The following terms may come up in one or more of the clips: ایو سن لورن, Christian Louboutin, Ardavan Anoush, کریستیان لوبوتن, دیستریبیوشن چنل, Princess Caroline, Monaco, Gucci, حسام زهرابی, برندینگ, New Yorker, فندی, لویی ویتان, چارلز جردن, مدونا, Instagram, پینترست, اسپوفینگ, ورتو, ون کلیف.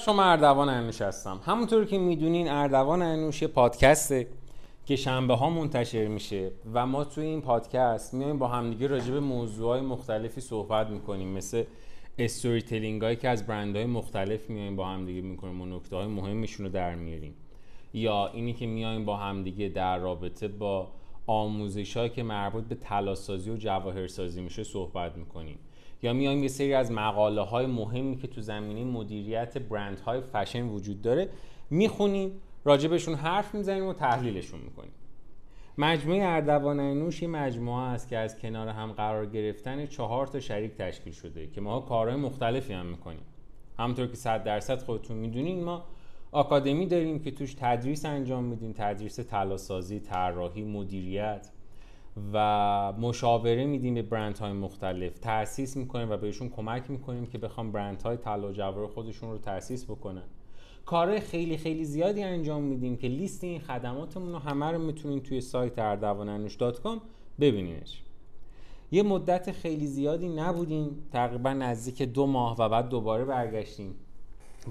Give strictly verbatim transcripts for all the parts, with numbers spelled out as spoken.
شما اردوان انوش هستم. همونطور که میدونین اردوان انوش پادکسته که شنبه ها منتشر میشه و ما توی این پادکست میایم با همدیگه راجع به موضوعهای مختلفی صحبت میکنیم، مثل استوری تلینگ هایی که از برندهای مختلف میایم با همدیگه میکنیم و نکته های مهمشون رو در میاریم، یا اینی که میایم با همدیگه در رابطه با آموزش هایی که مربوط به طلاسازی و جواهرسازی میشه صحبت میکنیم، یا میایم یه سری از مقاله های مهمی که تو زمینه مدیریت برندهای فشن وجود داره میخونیم، راجبشون حرف میزنیم و تحلیلشون میکنیم. مجموعه اردوان انوش یه مجموعه است که از کنار هم قرار گرفتن چهار تا شریک تشکیل شده که ما کارهای مختلفی هم میکنیم. همونطور که صد درصد خودتون میدونین ما آکادمی داریم که توش تدریس انجام میدیم، تدریس طلاسازی، طراحی، مدیریت و مشاوره میدیم به برندهای مختلف، تأسیس میکنیم و بهشون کمک میکنیم که بخوام برندهای طلا و جواهر خودشون رو تأسیس بکنن. کارهای خیلی خیلی زیادی انجام میدیم که لیست این خدماتمون رو همه رو میتونین توی سایت اردوان انوش دات کام ببینینش. یه مدت خیلی زیادی نبودیم، تقریبا نزدیک دو ماه، و بعد دوباره برگشتیم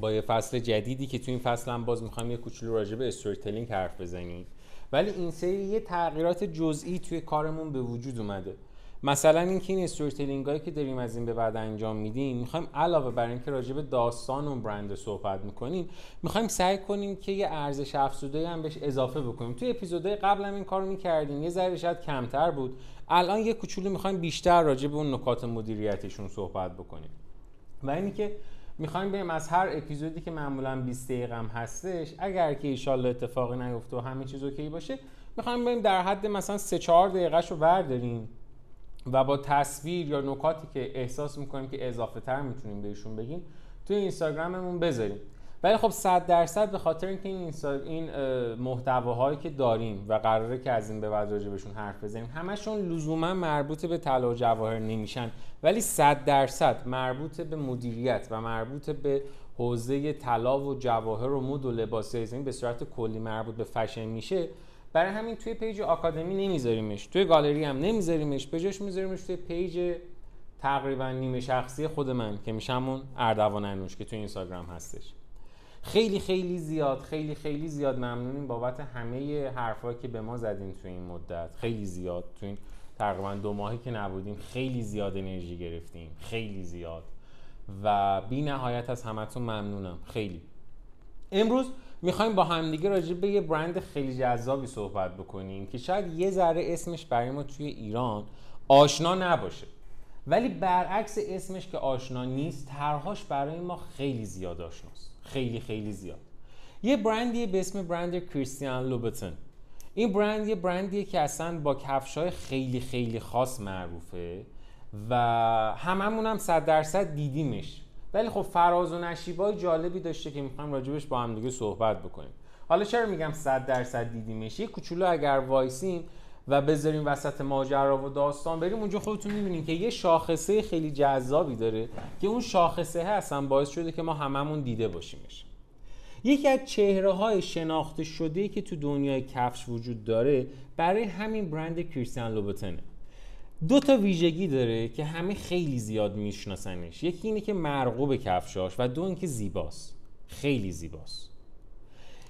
با یه فصل جدیدی که توی این فصل هم باز میخوایم یه کوچولو راجع به استوریتلینگ حرف بزنیم. ولی این سری یه تغییرات جزئی توی کارمون به وجود اومده. مثلا اینکه این استوریتلینگایی که داریم از این به بعد انجام میدیم، میخوایم علاوه بر اینکه راجع به داستان و برند صحبت میکنیم، میخوایم سعی کنیم که یه ارزش افزوده هم بهش اضافه بکنیم. توی اپیزودهای قبل هم این کارو میکردیم، یه ذره شاید کمتر بود. الان یه کوچولو میخوایم بیشتر راجع به اون نکات مدیریتیشون صحبت بکنیم. و اینکه میخوایم بریم از هر اپیزودی که معمولا بیست دقیقه هم هستش، اگر که ان شاءالله اتفاقی نیفته و همه چیز اوکی باشه، میخوایم بریم در حد مثلا سه چهار دقیقه‌شو برداریم و با تصویر یا نکاتی که احساس میکنیم که اضافه تر میتونیم بهشون بگیم توی اینستاگراممون بذاریم. ولی خب صد درصد به خاطر اینکه این اینستا... این محتواهایی که داریم و قراره که از این به بعد راجع بهشون حرف بزنیم، همشون لزوما مربوط به طلا و جواهر نمیشن، ولی صد درصد مربوط به مدیریت و مربوط به حوزه طلا و جواهر و مد و لباس زمین به صورت کلی مربوط به فشن میشه. برای همین توی پیج آکادمی نمیذاریمش، توی گالری هم نمیذاریمش، به جاش میذاریمش توی پیج تقریبا نیمه شخصی خود من که میشه همون اردوان انوش که توی اینستاگرام هستش. خیلی خیلی زیاد خیلی خیلی زیاد ممنونیم بابت همه حرفایی که به ما زدین توی این مدت. خیلی زیاد توی این تقریبا دو ماهی که نبودیم خیلی زیاد انرژی گرفتیم، خیلی زیاد، و بی نهایت از همتون ممنونم. خیلی امروز میخوایم با همدیگه راجع به یه برند خیلی جذابی صحبت بکنیم که شاید یه ذره اسمش برای ما توی ایران آشنا نباشه، ولی برعکس اسمش که آشنا نیست، طرحش برای ما خیلی زیاد آشناست، خیلی خیلی زیاد. یه برندیه به اسم برند کریستیان لوبوتن. این برند یه برندیه که اصلا با کفش‌های خیلی خیلی خاص معروفه و هممون هم صد درصد دیدیمش، ولی خب فراز و نشیبای جالبی داشته که میخوایم راجبش با هم دیگه صحبت بکنیم. حالا چرا میگم صد درصد دیدیمش؟ یه کوچولو اگر وایسیم و بذاریم وسط ماجرا و داستان بریم اونجا، خودتون میبینین که یه شاخصه خیلی جذابی داره که اون شاخصه اصلا باعث شده که ما هممون دیده باشیمش. یکی از چهره‌های شناخته شده‌ای که تو دنیای کفش وجود داره برای همین برند کریستیان لوبوتن. دو تا ویژگی داره که همه خیلی زیاد میشناسنش. یکی اینه که مرغوب کفشاش و دو اینکه زیباست، خیلی زیباست.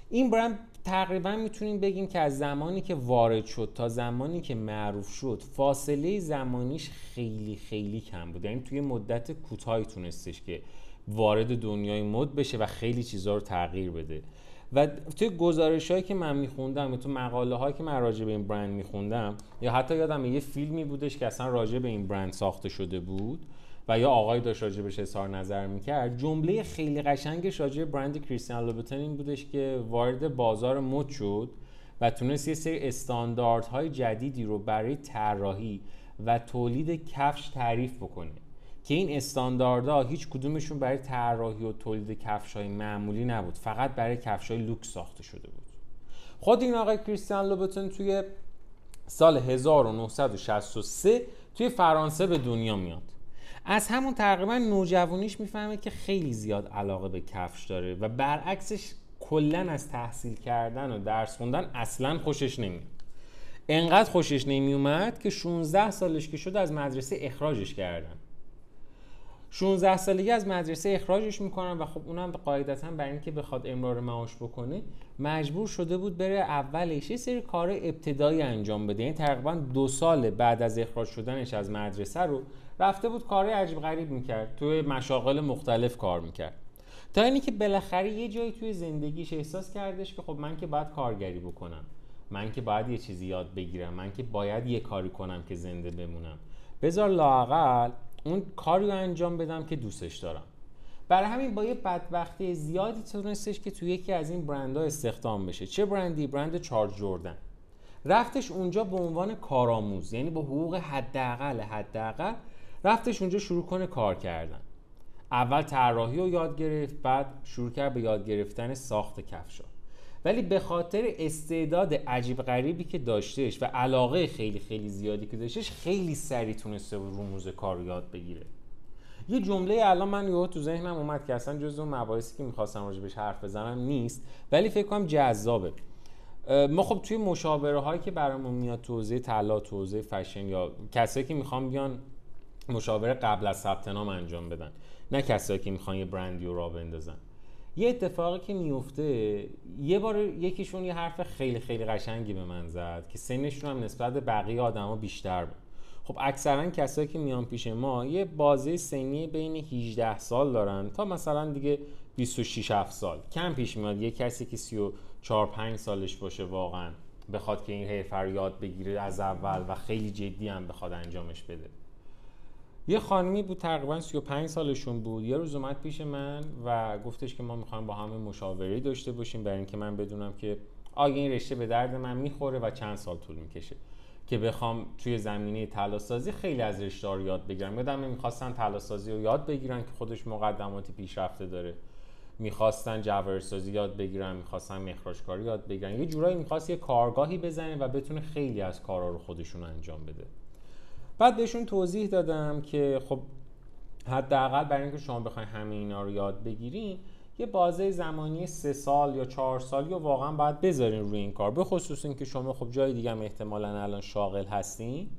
این برند تقریبا میتونیم بگیم که از زمانی که وارد شد تا زمانی که معروف شد، فاصله زمانیش خیلی خیلی کم بود. یعنی توی مدت کوتاهی تونستش که وارد دنیای مد بشه و خیلی چیزا رو تغییر بده. و توی گزارش‌هایی که من می‌خوندم، تو مقاله‌هایی که من راجع به این برند می‌خوندم، یا حتی یادم یه فیلمی بودش که اصلا راجع به این برند ساخته شده بود و یا آقایی داشت راجع بهش اظهار نظر می‌کرد، جمله خیلی قشنگش راجع به برند کریستیان لوبوتن این بودش که وارد بازار مد شد و تونست یه سری استانداردهای جدیدی رو برای طراحی و تولید کفش تعریف بکنه که این استانداردها هیچ کدومشون برای طراحی و تولید کفش‌های معمولی نبود، فقط برای کفش‌های لوکس ساخته شده بود. خود این آقای کریستیان لوبوتن توی سال هزار و نهصد و شصت و سه توی فرانسه به دنیا میاد. از همون تقریبا نوجوانیش میفهمه که خیلی زیاد علاقه به کفش داره و برعکسش کلن از تحصیل کردن و درس خوندن اصلا خوشش نمیاد. انقدر خوشش نمیومد که شانزده سالش که شد از مدرسه اخراجش کردن. شانزده سالگی از مدرسه اخراجش میکنن و خب اونم قاعدتاً برای اینکه بخواد امرار معاش بکنه مجبور شده بود بره اولش یه سری کار ابتدایی انجام بده. یعنی تقریباً دو سال بعد از اخراج شدنش از مدرسه رو رفته بود کارهای عجیب غریب میکرد، توی مشاغل مختلف کار میکرد تا اینی که بالاخره یه جایی توی زندگیش احساس کردش که خب من که باید کارگری بکنم، من که باید یه چیزی یاد بگیرم، من که باید یه کاری کنم که زنده بمونم، بذار لااقل اون کاری رو انجام بدم که دوستش دارم. برای همین با یه بدبختی زیادی تونستش که توی یکی از این برندها استخدام بشه. چه برندی؟ برند چارلز جردن. رفتش اونجا به عنوان کارآموز، یعنی با حقوق حداقل حداقل رفتش اونجا شروع کنه کار کردن. اول طراحی رو یاد گرفت، بعد شروع کرد به یاد گرفتن ساخت کفشا. ولی به خاطر استعداد عجیب غریبی که داشتهش و علاقه خیلی خیلی زیادی که داشتهش خیلی سریع تونسته رموز کار رو یاد بگیره. یه جمله الان من یهو تو ذهنم اومد که اصلا جزو مباحثی که می‌خواستم راجبش حرف بزنم نیست، ولی فکر کنم جذابه. ما خب توی مشاوره‌هایی که برامون میاد تو حوزه طلا، تو حوزه فشن، یا کسایی که می‌خوام بیان مشاوره قبل از ثبت نام انجام بدن، نه کسایی که می‌خوان یه برندی رو راه بندازن، یه اتفاقی که میفته، یه بار یکیشون یه حرف خیلی خیلی قشنگی به من زد که سنشون هم نسبت به بقیه آدما بیشتر بود. خب اکثرا کسایی که میان پیش ما یه بازه سنی بین هجده سال دارن تا مثلا دیگه بیست و شش هفت سال. کم پیش میاد یه کسی که سی و چهار پنج سالش باشه واقعا بخواد که این حرفه رو یاد بگیره از اول و خیلی جدی هم بخواد انجامش بده. یه خانمی بود تقریبا سی و پنج سالشون بود، یه روز اومد پیش من و گفتش که ما میخوایم با هم مشاوره داشته باشیم برای اینکه من بدونم که آگه این رشته به درد من میخوره و چند سال طول میکشه که بخوام توی زمینه طلاسازی خیلی از رشته‌ها رو یاد بگیرم. یادم میخواستن طلاسازی رو یاد بگیرن که خودش مقدماتی پیشرفته داره، میخواستن جواهرسازی یاد بگیرن، میخواستن مخراجکاری یاد بگیرن، یه جورایی میخواست یه کارگاهی بزنه و بتونه خیلی از کارا رو خودشون انجام بده. بعد بهشون توضیح دادم که خب حداقل برای اینکه شما بخواید همه اینا رو یاد بگیرین یه بازه زمانی سه سال یا چهار سال یا واقعا باید بذارین روی این کار، به خصوص اینکه شما خب جای دیگه هم احتمالاً الان شاغل هستین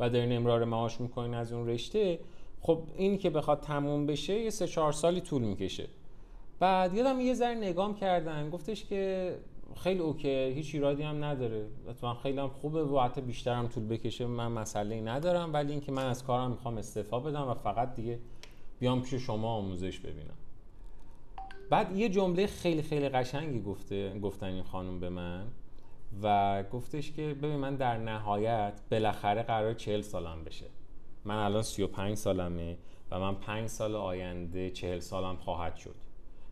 و دارین امرار معاش میکنین از اون رشته. خب این که بخواد تموم بشه یه سه چهار سالی طول میکشه. بعد یادم یه ذره نگام کردن، گفتش که خیلی اوکی، هیچ ایرادی هم نداره، اتفاقا خیلی هم خوبه و حتی بیشتر هم طول بکشه من مسئله‌ای ندارم، ولی اینکه من از کارم میخوام استعفا بدم و فقط دیگه بیام پیش شما آموزش ببینم. بعد یه جمله خیلی خیلی قشنگی گفته گفتن این خانم به من و گفتش که ببین من در نهایت بالاخره قرار چهل سالم بشه، من الان سی و پنج سالمه و من پنج سال آینده چهل سالم خواهد شد،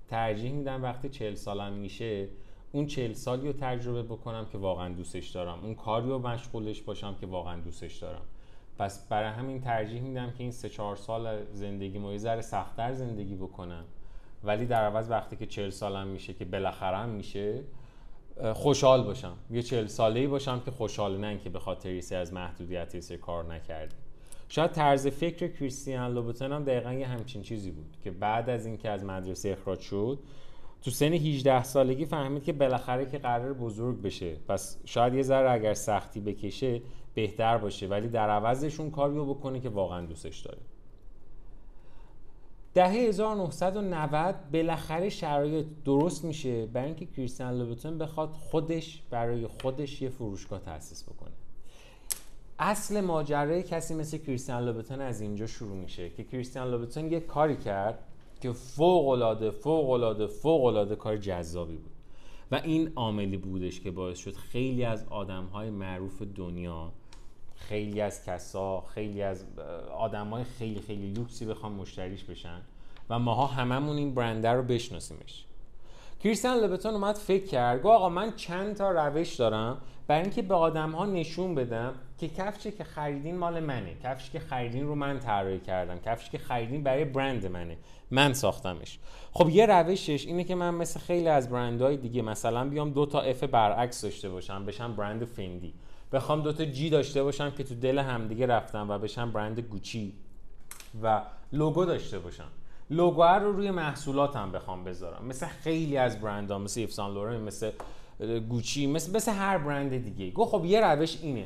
ترجیح میدم وقتی چهل سالم میشه اون چهل سالی رو تجربه بکنم که واقعا دوستش دارم، اون کاری رو مشغولش باشم که واقعا دوستش دارم. پس برای همین ترجیح میدم که این سه چهار سال زندگیمو یه ذره سخت‌تر زندگی بکنم، ولی در عوض وقتی که چهل سالم میشه که بالاخره هم میشه خوشحال باشم، یه چهل ساله‌ای باشم که خوشحال، نه که به خاطر ایسه از محدودیت ایسه کار نکردم. شاید طرز فکر کریستیان لوبوتن هم دقیقاً یه همچین چیزی بود که بعد از اینکه از مدرسه اخراج شد تو سن هجده سالگی فهمید که بالاخره که قرار بزرگ بشه، پس شاید یه ذره اگر سختی بکشه بهتر باشه، ولی در عوضشون کاریو بکنه که واقعا دوستش داره. دهه هزار و نهصد و نود بالاخره شرایط درست میشه برای اینکه کریستیان لوبوتن بخواد خودش برای خودش یه فروشگاه تأسیس بکنه. اصل ماجرای کسی مثل کریستیان لوبوتن از اینجا شروع میشه که کریستیان لوبوتن یه کاری کرد که فوق‌العاده فوق‌العاده فوق‌العاده کار جذابی بود و این عاملی بودش که باعث شد خیلی از آدم‌های معروف دنیا، خیلی از کسا، خیلی از آدم‌های خیلی خیلی لوکسی بخوام مشتریش بشن و ماها هممون این برند رو بشناسیمش. کریستیان لوبوتن اومد فکر کرد آقا من چند تا روش دارم برای اینکه به آدم‌ها نشون بدم که کفشی که خریدین مال منه، کفشی که خریدین رو من طراحی کردم، کفشی که خریدین برای برند منه، من ساختمش. خب یه روشش اینه که من مثل خیلی از برندهای دیگه مثلا بیام دو تا اف برعکس داشته باشم بشم برند فندی، بخوام دو تا جی داشته باشم که تو دل همدیگه رفتم و بشم برند گوچی، و لوگو داشته باشم، لوگو رو روی محصولاتم بخوام بذارم مثل خیلی از برندها، مثل ایو سان لورن، مثل گوچی، مثل مثل هر برند دیگه. گو خب یه روش اینه،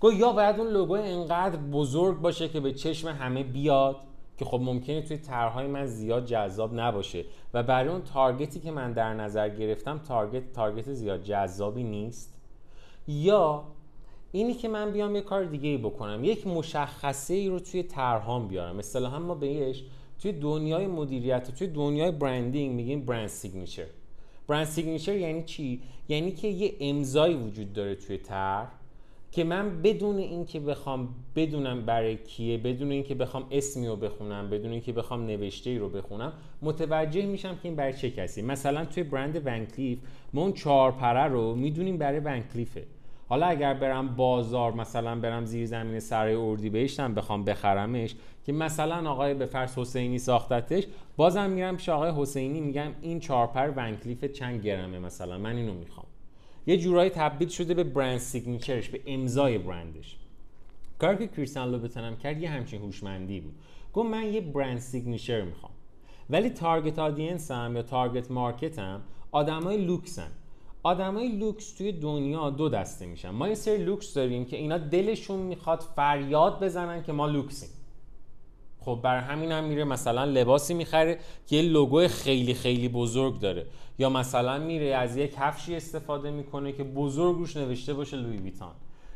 گو یا باید اون لوگو اینقدر بزرگ باشه که به چشم همه بیاد که خب ممکنه توی طرح‌های من زیاد جذاب نباشه و برای اون تارگتی که من در نظر گرفتم تارگت تارگت زیاد جذابی نیست، یا اینی که من بیام یه کار دیگه ای بکنم، یک مشخصه ای رو توی طرحام بیارم. اصطلاحاً ما بهش توی دنیای مدیریت، توی دنیای برندینگ میگیم برند سیگنیچر. برند سیگنیچر یعنی چی؟ یعنی که یه امضایی وجود داره توی طرح که من بدون اینکه بخوام بدونم برای کیه، بدون اینکه بخوام اسمی رو بخونم، بدون اینکه بخوام نوشته‌ای رو بخونم، متوجه میشم که این برای چه کسی. مثلا توی برند ون کلیف ما اون چهار پره رو میدونیم برای ون کلیفه. حالا اگر برم بازار، مثلا برم زیر زمین سرای اردیبهشت هم بخوام بخرمش که مثلا آقای به فرض حسینی ساختتش، بازم میرم پیش آقای حسینی میگم این چهار پر ون کلیف چند گرمه، مثلا من اینو میخوام. یه جورایی تبدیل شده به برند سیگنیچرش، به امضای برندش. کاری که کریستین لوبوتن هم کرد یه همچین هوشمندی بود. گفت من یه برند سیگنیچر میخوام، ولی تارگت آدینسم یا تارگت مارکتم آدمای لوکسن. آدمای لوکس توی دنیا دو دسته میشن. ما یه سری لوکس داریم که اینا دلشون میخواد فریاد بزنن که ما لوکسیم. خب بر همین هم میره مثلا لباسی میخره که یه لوگو خیلی خیلی بزرگ داره، یا مثلا میره از یه کفشی استفاده میکنه که بزرگ روش نوشته باشه لویی ویتان،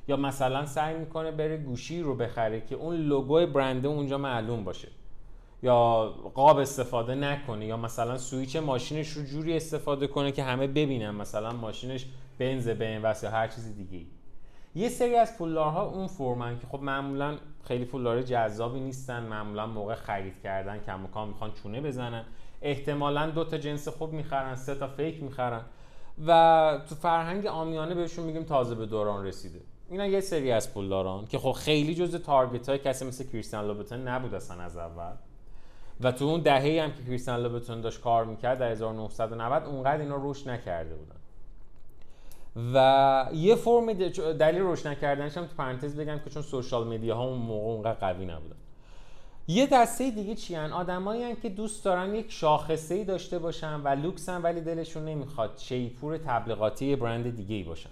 یا مثلا سعی میکنه بره گوشی رو بخره که اون لوگو برنده اونجا معلوم باشه، یا قاب استفاده نکنه، یا مثلا سویچ ماشینش رو جوری استفاده کنه که همه ببینن مثلا ماشینش بنز بنز یا هر چیز دیگه. یه سری از پولدارها اون فرمن که خب معمولا خیلی پولدار جذابی نیستن، معمولا موقع خرید کردن کم و کم میخوان چونه بزنن، احتمالاً دو تا جنس خوب میخرن، سه تا فیک میخرن و تو فرهنگ عامیانه بهشون میگیم تازه به دوران رسیده. اینا یه سری از پولداران که خب خیلی جزء تارگت‌های کسی مثل کریستین لوبوتن نبود اصلا از اول، و تو اون دهه‌ای هم که کریستین لوبوتن داشت کار میکرد در هزار و نهصد و نود اونقدر اینا روش نکرده بودن. و یه فرم دلیل روش نکردنش هم تو پرانتز بگم که چون سوشال مدیا ها اون موقع اونقدر قوی نبودن. یه دسته دیگه چی ان؟ آدمایی ان که دوست دارن یک شاخصه ای داشته باشن و لوکسن، ولی دلشون نمیخواد شیپور تبلیغاتی برند دیگه ای باشن.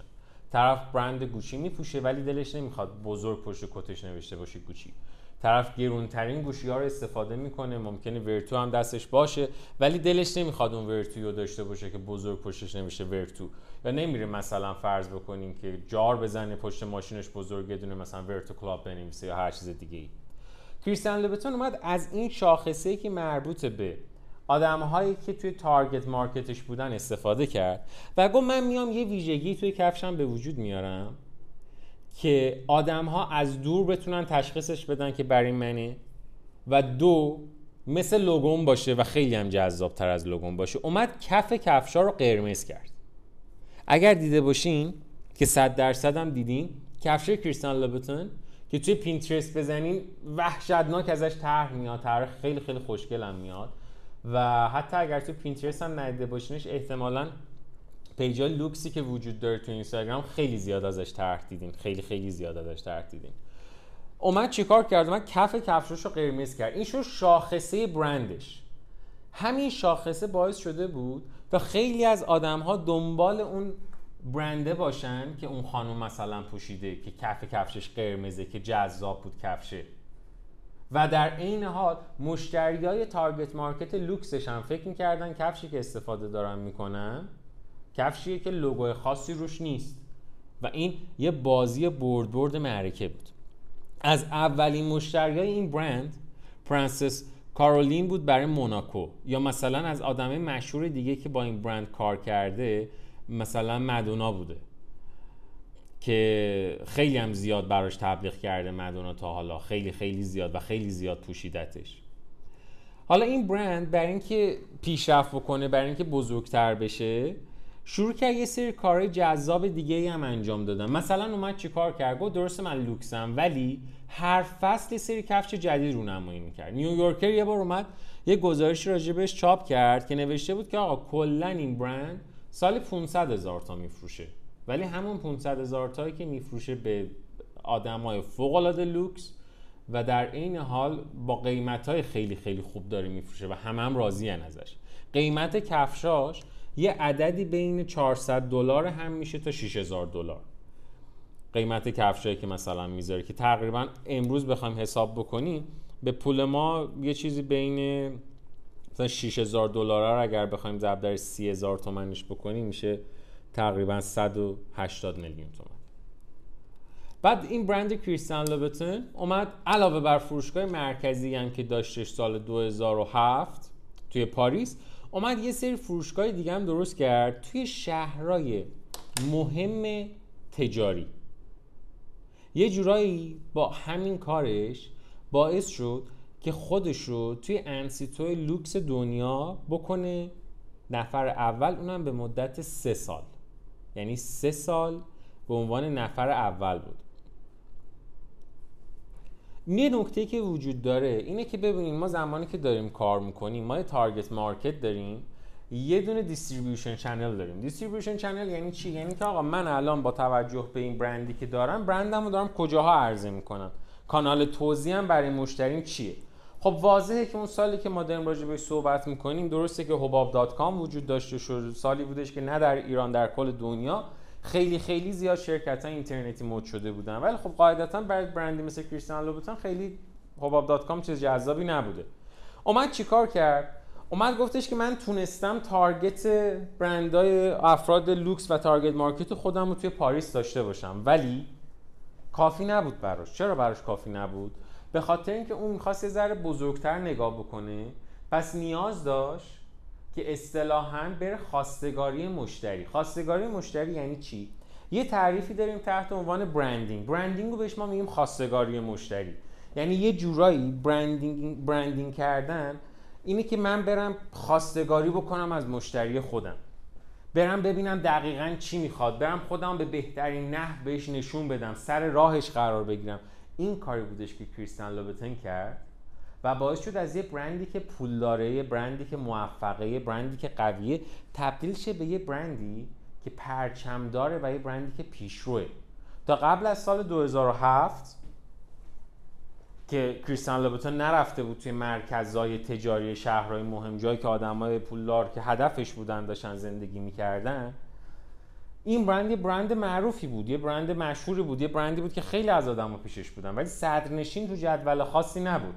طرف برند گوچی میپوشه ولی دلش نمیخواد بزرگ پشت کتش نوشته باشه گوچی. طرف گرونترین گوشی ها رو استفاده میکنه، ممکنه ورتو هم دستش باشه ولی دلش نمیخواد اون ورتو رو داشته باشه که بزرگ پشتش نمیشه ورتو، یا نمیره مثلا فرض بکنیم که جار بزنه پشت ماشینش بزرگه دونه مثلا ورتو کلاب بنویسه یا هر چیز دیگه ای. کریستین لوبوتن اومد از این شاخصه‌ای که مربوط به آدم‌هایی که توی تارگت مارکتش بودن استفاده کرد و گفت من میام یه ویژگی توی کفشم به وجود میارم که آدم ها از دور بتونن تشخیصش بدن که برای منه، و دو مثل لوگون باشه و خیلی هم جذاب تر از لوگون باشه. اومد کف کفشا رو قرمز کرد. اگر دیده باشین که صد درصد هم دیدین کفشای کریستین لوبوتن که توی پینترست بزنین وحشتناک ازش طرح میاد، طرح خیلی خیلی خوشگل هم میاد، و حتی اگر توی پینترست هم ندیده باشینش احتمالاً پیجای لوکسی که وجود داره تو اینستاگرام خیلی زیاد ازش طرح دیدین، خیلی خیلی زیاد ازش طرح دیدین. اومد چیکار کرد؟ اومد کف کفشاشو قرمز کرد. این شو شاخصه برندش. همین شاخصه باعث شده بود تا خیلی از آدم‌ها دنبال اون برنده باشن که اون خانم مثلا پوشیده که کف کفشش قرمزه که جذاب بود کفشه. و در این حال مشتریای تارگت مارکت لوکسش هم فکر می‌کردن کفشی که استفاده دارن می‌کنن کفشیه که لوگوی خاصی روش نیست، و این یه بازی برد برد معرکه بود. از اولین مشتریای این برند پرنسس کارولین بود برای موناکو، یا مثلا از آدم مشهور دیگه که با این برند کار کرده مثلا مدونا بوده که خیلی هم زیاد براش تبلیغ کرده مدونا تا حالا، خیلی خیلی زیاد و خیلی زیاد پوشیدتش. حالا این برند برای اینکه پیشرفت بکنه، برای اینکه بزرگتر بشه، شروع کرد یه سری کارهای جذاب دیگه ای هم انجام دادن. مثلا اومد چی کار کرد؟ گفت درسته من لوکسم ولی هر فصل سری کفش جدید رو نمایی میکرد. نیویورکر یه بار اومد یه گزارش راجبش چاپ کرد که نوشته بود که آقا کلن این برند سال پانصد هزار تا میفروشه، ولی همون پانصد هزار تایی که میفروشه به آدمای فوق العاده لوکس و در این حال با قیمتای خیلی خیلی خوب داره میفروشه و همه هم راضین ازش. قیمت کفشاش یه عددی بین چهارصد دلار هم میشه تا شش هزار دلار قیمت کفشایی که مثلا میذاره، که تقریبا امروز بخوایم حساب بکنیم به پول ما یه چیزی بین مثلا شش هزار دلار رو اگر بخوایم ضرب در سی هزار تومنش بکنیم میشه تقریبا صد و هشتاد میلیون تومن. بعد این برند کریستین لوبوتن اومد علاوه بر فروشگاه مرکزی هم که داشتش سال دو هزار و هفت توی پاریس، اومد یه سری فروشگاه دیگه هم درست کرد توی شهرهای مهم تجاری. یه جورایی با همین کارش باعث شد که خودش رو توی انسیتوی لوکس دنیا بکنه نفر اول، اونم به مدت سه سال. یعنی سه سال به عنوان نفر اول بود. یه نکته که وجود داره اینه که ببینیم ما زمانی که داریم کار میکنیم ما یه تارگت مارکت داریم، یه دونه دیستریبیوشن چنل داریم. دیستریبیوشن چنل یعنی چی؟ یعنی که آقا من الان با توجه به این برندی که دارم، برندمو دارم کجاها عرضه میکنم، کانال توزیع هم برای مشتریم چیه. خب واضحه که اون سالی که ما داریم راجع بهش صحبت میکنیم، درسته که حباب دات کام وجود داشته، سالی بودش که نه در ایران، در کل دنیا خیلی خیلی زیاد شرکت های اینترنتی مود شده بودن، ولی خب قاعدتاً برای برندی مثل کریستین لوبوتن خیلی حباب دات کام چیز جذابی نبوده. اومد چیکار کرد؟ اومد گفتش که من تونستم تارگت برندهای افراد لوکس و تارگت مارکت خودم رو توی پاریس داشته باشم، ولی کافی نبود براش. چرا براش کافی نبود؟ به خاطر اینکه اون می‌خواست یه ذره بزرگتر نگاه بکنه، پس نیاز داشت که اصطلاحاً بره خواستگاری مشتری. خواستگاری مشتری یعنی چی؟ یه تعریفی داریم تحت عنوان برندینگ. برندینگ رو بهش ما میگیم خواستگاری مشتری. یعنی یه جورایی برندینگ برندینگ کردن اینه که من برم خواستگاری بکنم از مشتری خودم، برم ببینم دقیقاً چی میخواد، برم خودم به بهترین نحو بهش نشون بدم، سر راهش قرار بگیرم. این کاری بودش که کریستین لوبوتن کرد و باعث شد از یه برندی که پول داره، یه برندی که موفقه، یه برندی که قویه، تبدیل شه به یه برندی که پرچم داره و یه برندی که پیشروه. تا قبل از سال دو هزار و هفت که کریستین لوبوتن نرفته بود توی مرکزهای تجاری شهرهای مهم، جایی که آدمای پولدار که هدفش بودن داشتن زندگی می‌کردن، این برند یه برند معروفی بود، یه برند مشهوری بود، یه برندی بود که خیلی از آدم‌ها پیشش بودن، ولی صدرنشین تو جدول خاصی نبود.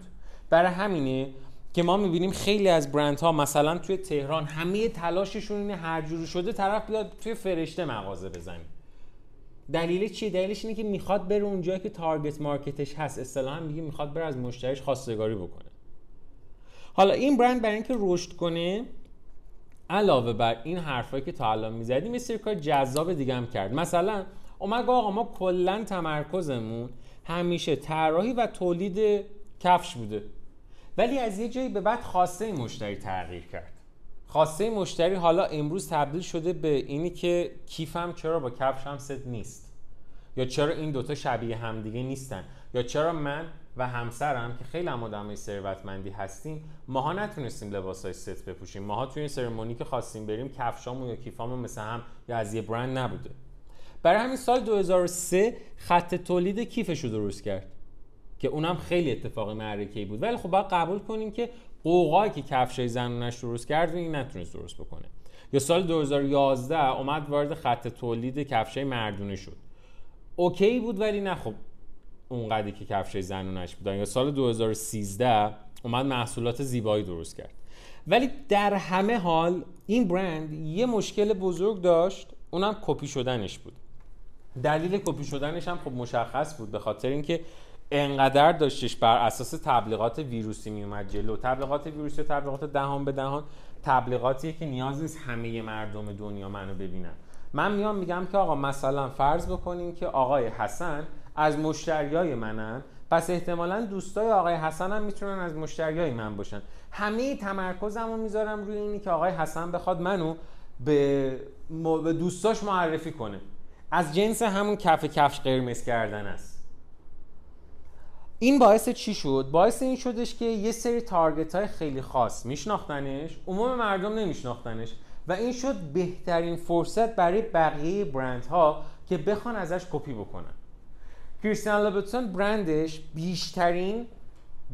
برای همینه که ما می‌بینیم خیلی از برندها مثلا توی تهران همه تلاششون اینه هر جوری شده طرف بیاد توی فرشته مغازه بزنه. دلیل چیه؟ دلیلش اینه که میخواد بره اونجایی که تارگت مارکتش هست، اصطلاحاً میگه میخواد بره از مشتریش خواستگاری بکنه. حالا این برند برای اینکه رشد کنه علاوه بر این حرفایی که تا الان میزدیم یه سری کار جذاب دیگه هم کرد. مثلا اومد گفت آقا ما کلا تمرکزمون همیشه طراحی و تولید کفش بوده، ولی از یه جایی به بعد خواسته مشتری تغییر کرد. خواسته مشتری حالا امروز تبدیل شده به اینی که کیفم چرا با کفشم ست نیست، یا چرا این دوتا شبیه همدیگه نیستن، یا چرا من و همسرم که خیلی هم آدمای ثروتمندی هستیم ماها نتونستیم لباسای ست بپوشیم. ماها توی این سرمونی که خواستیم بریم کفشامون یا کیفامون مثل هم یا از یه برند نبوده. برای همین سال دو هزار و سه خط تولید کیفشو درست کرد که اونم خیلی اتفاق معرکه‌ای بود، ولی خب باید قبول کنیم که قوقایی که کفشای زنونش درست کرد و این نتونست درست بکنه. یا سال دو هزار و یازده اومد وارد خط تولید کفشای مردونه شد، اوکی بود ولی نه خب اونقدری که کفشای زنونش بود. یا سال دو هزار و سیزده اومد محصولات زیبایی درست کرد، ولی در همه حال این برند یه مشکل بزرگ داشت، اونم کپی شدنش بود. دلیل کپی شدنش هم خب مشخص بود، به خاطر اینکه انقدر داشتش بر اساس تبلیغات ویروسی میومد جلو. تبلیغات ویروسی، تبلیغات دهان به دهان، تبلیغاتیه که نیاز نیست همه مردم دنیا منو ببینن. من میام میگم که آقا مثلا فرض بکنیم که آقای حسن از مشتریای منن، پس احتمالاً دوستای آقای حسن هم میتونن از مشتریای من باشن. همه تمرکزمو میذارم روی اینی که آقای حسن بخواد منو به دوستاش معرفی کنه. از جنس همون کف کفش قرمز کردن است. این باعث چی شد؟ باعث این شدش که یه سری تارگت های خیلی خاص میشناختنش، عموم مردم نمیشناختنش و این شد بهترین فرصت برای بقیه برندها که بخوان ازش کپی بکنن. کریستین لوبوتن برندش بیشترین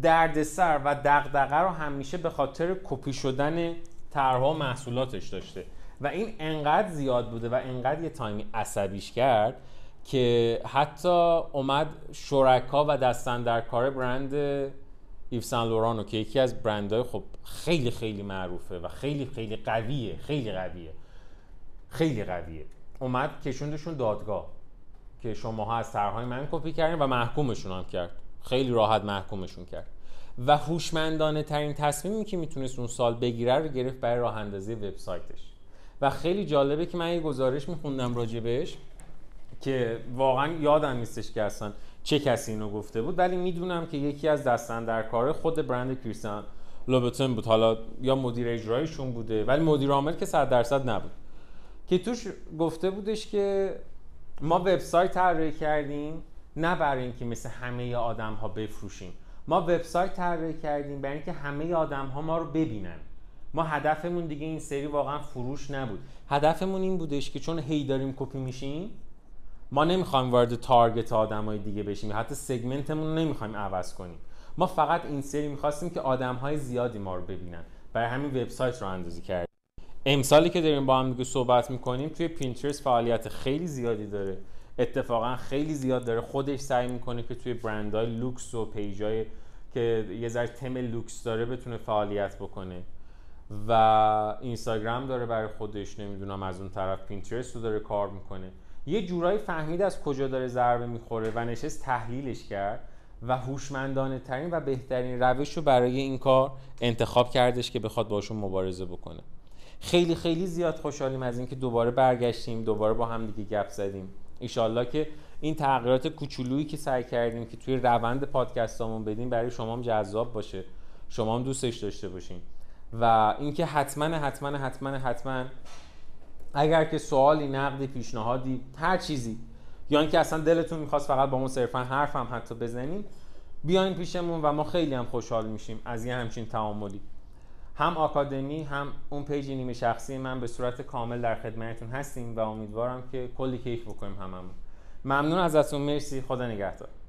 دردسر و دغدغه رو همیشه به خاطر کپی شدن طرح‌ها محصولاتش داشته و این انقدر زیاد بوده و انقدر یه تایمی عصبیش کرد که حتی اومد شرکا و دستاندرکار برند ایو سن لورانو که یکی از برندهای خب خیلی خیلی معروفه و خیلی خیلی قویه خیلی قویه خیلی قویه اومد کشوندشون دادگاه که شماها از طرحهای من کپی کردین و محکومشون هم کرد، خیلی راحت محکومشون کرد و هوشمندانه ترین تصمیمی که میتونست اون سال بگیره رو گرفت برای راه اندازی وبسایتش. و خیلی جالبه که من یه گزارش میخوندم راجبش که واقعا یادم نیستش که اصلا چه کسی اینو گفته بود، ولی میدونم که یکی از دستاندرکارهای خود برند کریستین لوبوتن بود، حالا یا مدیر اجرایشون بوده ولی مدیر عامل که صد درصد نبود، که توش گفته بودش که ما وبسایت طراحی کردیم نه برای اینکه مثل همه آدم‌ها بفروشیم، ما وبسایت طراحی کردیم برای اینکه همه آدم‌ها ما رو ببینن. ما هدفمون دیگه این سری واقعا فروش نبود، هدفمون این بودش که چون هی داریم کپی میشیم ما نمیخوایم وارد تارگت آدمای دیگه بشیم، حتی سگمنتمون رو نمیخوایم عوض کنیم، ما فقط این سری میخواستیم که آدم‌های زیادی ما رو ببینن، برای همین وبسایت رو اندازی کردیم. امسالی که داریم با هم دیگه صحبت میکنیم توی پینترست فعالیت خیلی زیادی داره، اتفاقا خیلی زیاد داره خودش سعی میکنه که توی برندهای لوکس و پیجای که یه ذره تم لوکس داره بتونه فعالیت بکنه و اینستاگرام داره برای خودش، نمیدونم از اون طرف پینترست رو داره کار میکنه. یه جورایی فهمید از کجا داره ضربه میخوره و نشست تحلیلش کرد و هوشمندانه ترین و بهترین روش رو برای این کار انتخاب کردش که بخواد باشون مبارزه بکنه. خیلی خیلی زیاد خوشحالیم از اینکه دوباره برگشتیم، دوباره با هم دیگه گپ زدیم. انشالله که این تغییرات کوچولویی که سعی کردیم که توی روند پادکستامون بدیم برای شما هم جذاب باشه، شما هم دوستش داشته باشین. و اینکه حتما حتما حتما حتما اگر که سوالی، نقدی، پیشنهادی، هر چیزی، یا اینکه اصلا دلتون میخواست فقط با ما صرفا حرف هم حتی بزنین، بیاین پیشمون و ما خیلی هم خوشحال میشیم از یه همچین تعاملی. هم آکادمی هم اون پیج نیمه شخصی من به صورت کامل در خدمتتون هستیم و امیدوارم که کلی کیف بکنیم هممون. ممنون ازتون، مرسی، خدا نگهدار.